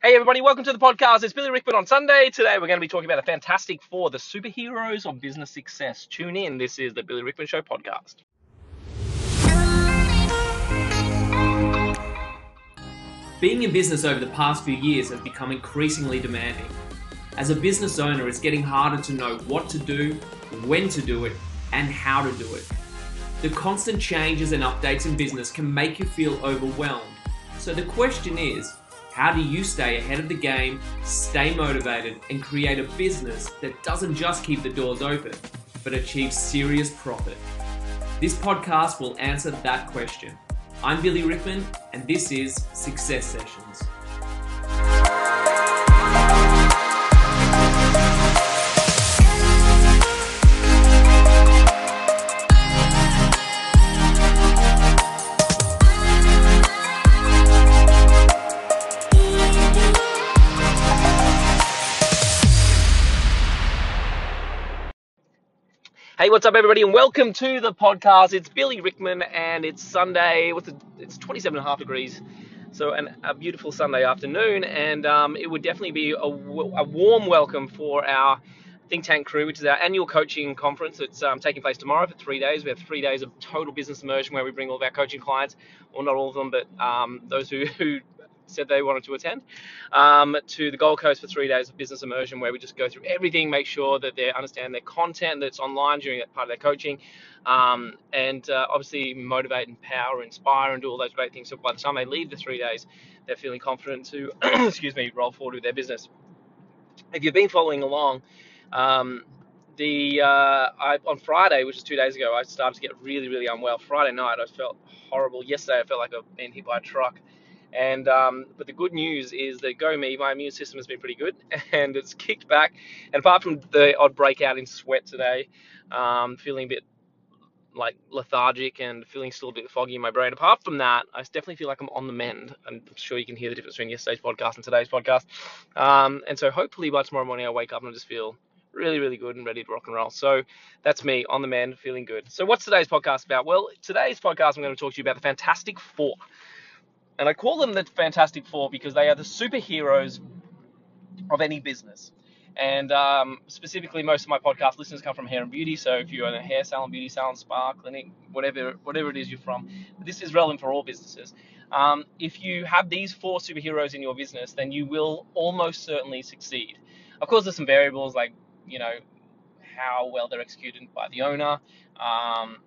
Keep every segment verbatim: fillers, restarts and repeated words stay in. Hey everybody, welcome to the podcast. It's Billy Rickman on Sunday. Today we're going to be talking about the Fantastic Four, the superheroes of business success. Tune in. This is the Billy Rickman Show podcast. Being in business over the past few years has become increasingly demanding. As a business owner, it's getting harder to know what to do, when to do it, and how to do it. The constant changes and updates in business can make you feel overwhelmed. So the question is, how do you stay ahead of the game, stay motivated, and create a business that doesn't just keep the doors open, but achieves serious profit? This podcast will answer that question. I'm Billy Rickman, and this is Success Sessions. Hey, what's up everybody, and welcome to the podcast. It's Billy Rickman and it's Sunday. What's it? It's twenty-seven and a half degrees, so an, a beautiful Sunday afternoon, and um, it would definitely be a, w- a warm welcome for our Think Tank crew, which is our annual coaching conference. It's um, taking place tomorrow for three days. We have three days of total business immersion where we bring all of our coaching clients, or well, not all of them, but um, those who, who said they wanted to attend, um, to the Gold Coast for three days of business immersion, where we just go through everything, make sure that they understand their content that's online during that part of their coaching, um, and uh, obviously motivate, empower, inspire, and do all those great things. So by the time they leave the three days, they're feeling confident to, excuse me, roll forward with their business. If you've been following along, um, the uh, I, on Friday, which is two days ago, I started to get really, really unwell. Friday night, I felt horrible. Yesterday, I felt like I've been hit by a truck. And um, but the good news is that go me, my immune system has been pretty good, and it's kicked back. And apart from the odd breakout in sweat today, um, feeling a bit like lethargic and feeling still a bit foggy in my brain. Apart from that, I definitely feel like I'm on the mend. I'm sure you can hear the difference between yesterday's podcast and today's podcast. Um, and so hopefully by tomorrow morning I wake up and I just feel really, really good and ready to rock and roll. So that's me on the mend, feeling good. So what's today's podcast about? Well, today's podcast I'm going to talk to you about the Fantastic Four. And I call them the Fantastic Four because they are the superheroes of any business. And um, specifically, most of my podcast listeners come from hair and beauty. So if you're in a hair salon, beauty salon, spa, clinic, whatever whatever it is you're from, this is relevant for all businesses. Um, if you have these four superheroes in your business, then you will almost certainly succeed. Of course, there's some variables like, you know, how well they're executed by the owner, um,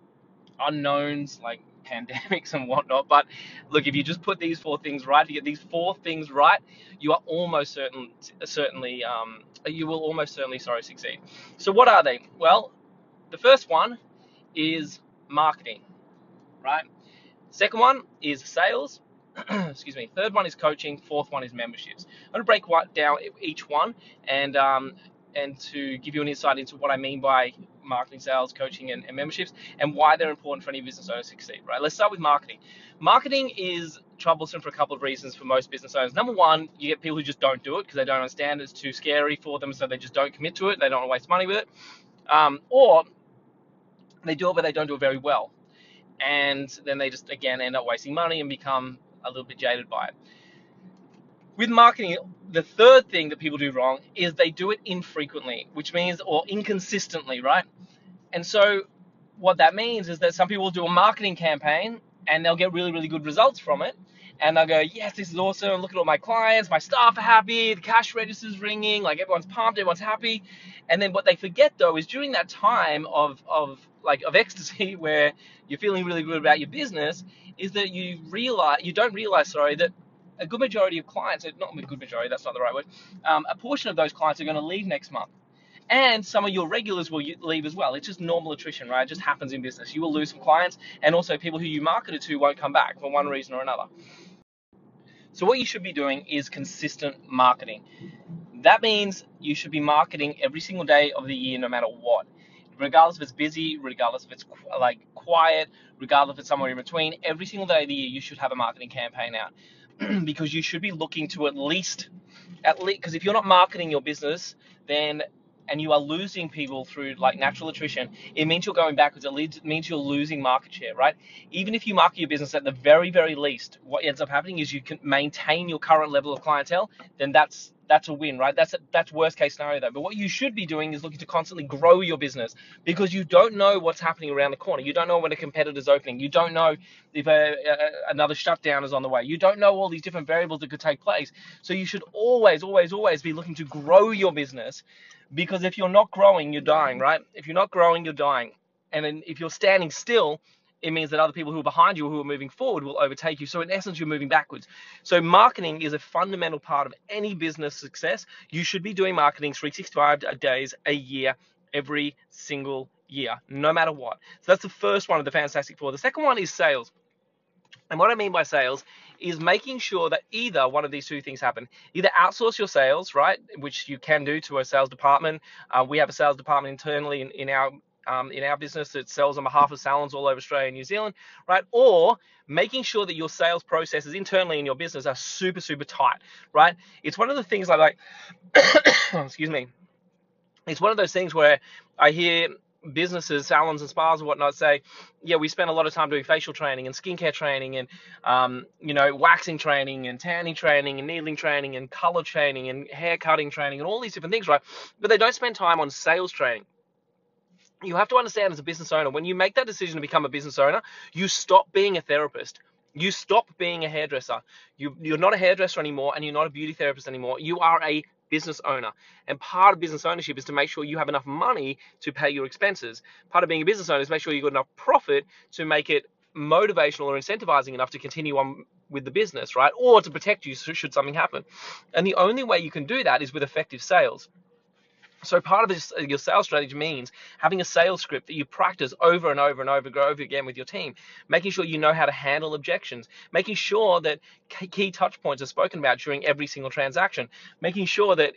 unknowns like pandemics and whatnot, but look, if you just put these four things right, you get these four things right, you are almost certain, certainly, um, you will almost certainly, sorry, succeed. So what are they? Well, the first one is marketing, right? Second one is sales. Excuse me. Third one is coaching. Fourth one is memberships. I'm gonna break down each one and um, and to give you an insight into what I mean by marketing, sales, coaching, and, and memberships, and why they're important for any business owner to succeed, right? Let's start with marketing. Marketing is troublesome for a couple of reasons for most business owners. Number one, you get people who just don't do it because they don't understand it's too scary for them, so they just don't commit to it. They don't want to waste money with it. Um, or they do it, but they don't do it very well. And then they just, again, end up wasting money and become a little bit jaded by it. With marketing, the third thing that people do wrong is they do it infrequently, which means, or inconsistently, right? And so what that means is that some people will do a marketing campaign and they'll get really, really good results from it. And they'll go, yes, this is awesome. Look at all my clients. My staff are happy. The cash register's ringing. Like everyone's pumped. Everyone's happy. And then what they forget, though, is during that time of, of like of ecstasy where you're feeling really good about your business is that you realize, you don't realize, sorry, that a good majority of clients, not a good majority, that's not the right word, um, a portion of those clients are going to leave next month. And some of your regulars will leave as well. It's just normal attrition, right? It just happens in business. You will lose some clients, and also people who you marketed to won't come back for one reason or another. So what you should be doing is consistent marketing. That means you should be marketing every single day of the year, no matter what. Regardless if it's busy, regardless if it's like quiet, regardless if it's somewhere in between, every single day of the year you should have a marketing campaign out. Because you should be looking to at least, at least, because if you're not marketing your business, then and you are losing people through like natural attrition, it means you're going backwards. It, leads, it means you're losing market share, right? Even if you market your business at the very, very least, what ends up happening is you can maintain your current level of clientele, then that's that's a win, right? That's a, that's worst case scenario though. But what you should be doing is looking to constantly grow your business because you don't know what's happening around the corner. You don't know when a competitor's opening. You don't know if a, a, another shutdown is on the way. You don't know all these different variables that could take place. So you should always, always, always be looking to grow your business, because if you're not growing, you're dying, right? If you're not growing, you're dying. And then if you're standing still, it means that other people who are behind you, who are moving forward, will overtake you. So in essence, you're moving backwards. So marketing is a fundamental part of any business success. You should be doing marketing three sixty-five days a year, every single year, no matter what. So that's the first one of the Fantastic Four. The second one is sales. And what I mean by sales is making sure that either one of these two things happen. Either outsource your sales, right, which you can do to a sales department. Uh, we have a sales department internally in, in our Um, in our business that sells on behalf of salons all over Australia and New Zealand, right? Or making sure that your sales processes internally in your business are super, super tight, right? It's one of the things I like, excuse me. It's one of those things where I hear businesses, salons and spas and whatnot say, yeah, we spend a lot of time doing facial training and skincare training and, um, you know, waxing training and tanning training and needling training and color training and hair cutting training and all these different things, right? But they don't spend time on sales training. You have to understand, as a business owner, when you make that decision to become a business owner, you stop being a therapist. You stop being a hairdresser. You, you're not a hairdresser anymore, and you're not a beauty therapist anymore. You are a business owner. And part of business ownership is to make sure you have enough money to pay your expenses. Part of being a business owner is make sure you've got enough profit to make it motivational or incentivizing enough to continue on with the business, right? Or to protect you should something happen. And the only way you can do that is with effective sales. So part of this, your sales strategy means having a sales script that you practice over and over and over and over again with your team, making sure you know how to handle objections, making sure that key touch points are spoken about during every single transaction, making sure that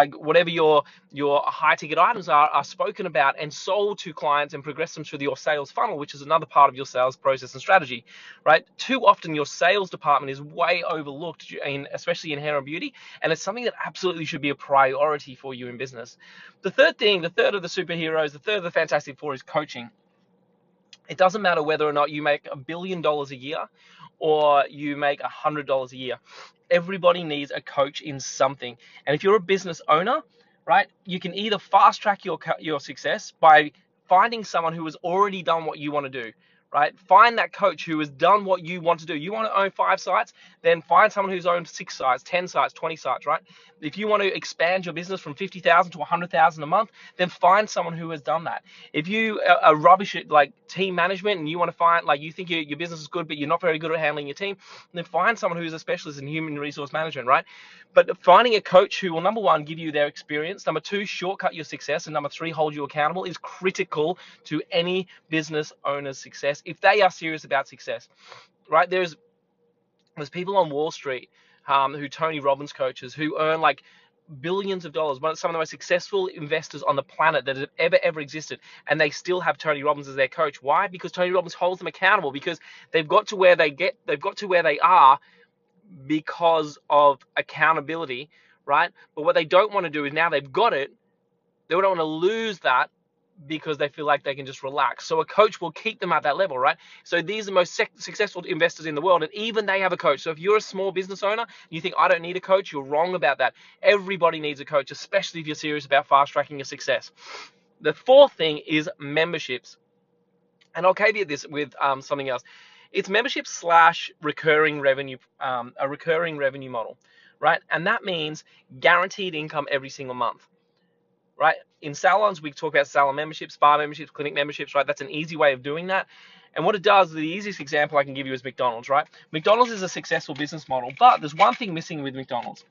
like whatever your your high ticket items are, are spoken about and sold to clients and progress them through your sales funnel, which is another part of your sales process and strategy, right? Too often your sales department is way overlooked, in, especially in hair and beauty, and it's something that absolutely should be a priority for you in business. The third thing, the third of the superheroes, the third of the Fantastic Four is coaching. It doesn't matter whether or not you make a billion dollars a year or you make a hundred dollars a year. Everybody needs a coach in something. And if you're a business owner, right, you can either fast track your your success by finding someone who has already done what you want to do, right? Find that coach who has done what you want to do. You want to own five sites, then find someone who's owned six sites, ten sites, twenty sites, right? If you want to expand your business from fifty thousand to one hundred thousand a month, then find someone who has done that. If you are rubbish at like team management and you want to find, like you think your, your business is good, but you're not very good at handling your team, then find someone who's a specialist in human resource management, right? But finding a coach who will, number one, give you their experience, number two, shortcut your success, and number three, hold you accountable is critical to any business owner's success, if they are serious about success, right? There's there's people on Wall Street um, who Tony Robbins coaches who earn like billions of dollars, one of some of the most successful investors on the planet that have ever, ever existed. And they still have Tony Robbins as their coach. Why? Because Tony Robbins holds them accountable, because they've got to where they get, they've got to where they are because of accountability, right? But what they don't want to do is now they've got it, they don't want to lose that, because they feel like they can just relax. So a coach will keep them at that level, right? So these are the most successful investors in the world, and even they have a coach. So if you're a small business owner, you think, I don't need a coach, you're wrong about that. Everybody needs a coach, especially if you're serious about fast-tracking your success. The fourth thing is memberships. And I'll caveat this with um, something else. It's membership slash recurring revenue, um, a recurring revenue model, right? And that means guaranteed income every single month. Right? In salons, we talk about salon memberships, spa memberships, clinic memberships, right? That's an easy way of doing that. And what it does, the easiest example I can give you is McDonald's, right? McDonald's is a successful business model, but there's one thing missing with McDonald's.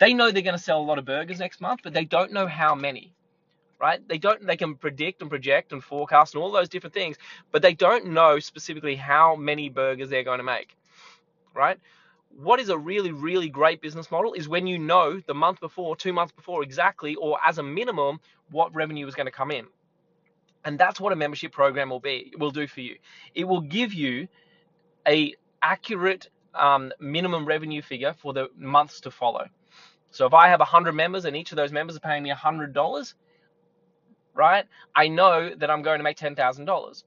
They know they're going to sell a lot of burgers next month, but they don't know how many, right? They don't, they can predict and project and forecast and all those different things, but they don't know specifically how many burgers they're going to make, right? What is a really, really great business model is when you know the month before, two months before exactly, or as a minimum, what revenue is going to come in. And that's what a membership program will be, will do for you. It will give you a accurate um, minimum revenue figure for the months to follow. So if I have one hundred members and each of those members are paying me one hundred dollars, right? I know that I'm going to make ten thousand dollars.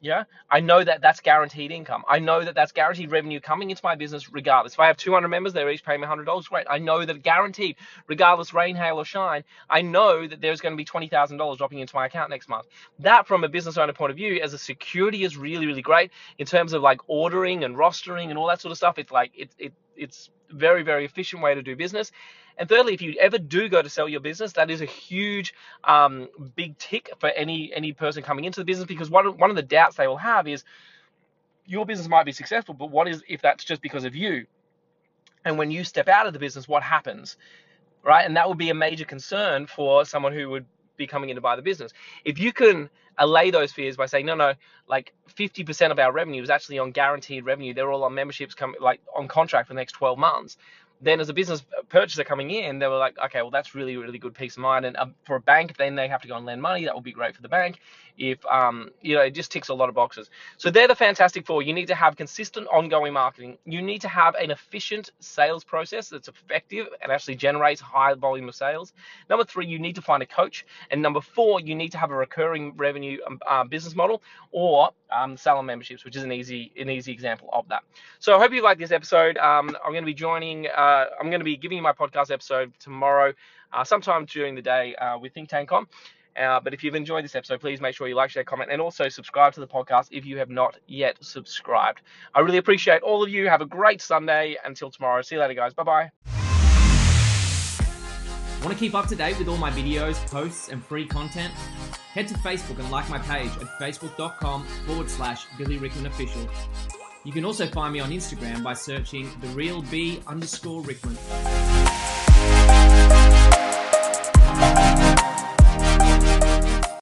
Yeah, I know that that's guaranteed income. I know that that's guaranteed revenue coming into my business regardless. If I have two hundred members, they're each paying me one hundred dollars, great. I know that guaranteed, regardless, rain, hail, or shine, I know that there's going to be twenty thousand dollars dropping into my account next month. That, from a business owner point of view, as a security is really, really great in terms of like ordering and rostering and all that sort of stuff. It's like it, it, it's very, very efficient way to do business. And thirdly, if you ever do go to sell your business, that is a huge, um, big tick for any any person coming into the business, because one, one of the doubts they will have is your business might be successful, but what is if that's just because of you? And when you step out of the business, what happens, right? And that would be a major concern for someone who would be coming in to buy the business. If you can allay those fears by saying, no, no, like fifty percent of our revenue is actually on guaranteed revenue. They're all on memberships, come, like on contract for the next twelve months. Then as a business purchaser coming in, they were like, okay, well, that's really, really good peace of mind. And uh, for a bank, then they have to go and lend money. That would be great for the bank. If, um, you know, it just ticks a lot of boxes. So they're the fantastic four. You need to have consistent ongoing marketing. You need to have an efficient sales process that's effective and actually generates high volume of sales. Number three, you need to find a coach. And number four, you need to have a recurring revenue um, uh, business model or um, salon memberships, which is an easy, an easy example of that. So I hope you like this episode. Um, I'm going to be joining... Uh, Uh, I'm going to be giving you my podcast episode tomorrow, uh, sometime during the day uh, with Think Tank dot com. Uh, but if you've enjoyed this episode, please make sure you like, share, comment, and also subscribe to the podcast if you have not yet subscribed. I really appreciate all of you. Have a great Sunday. Until tomorrow. See you later, guys. Bye-bye. Want to keep up to date with all my videos, posts, and free content? Head to Facebook and like my page at facebook.com forward slash Billy Rickman Official. You can also find me on Instagram by searching the real B underscore Rickman.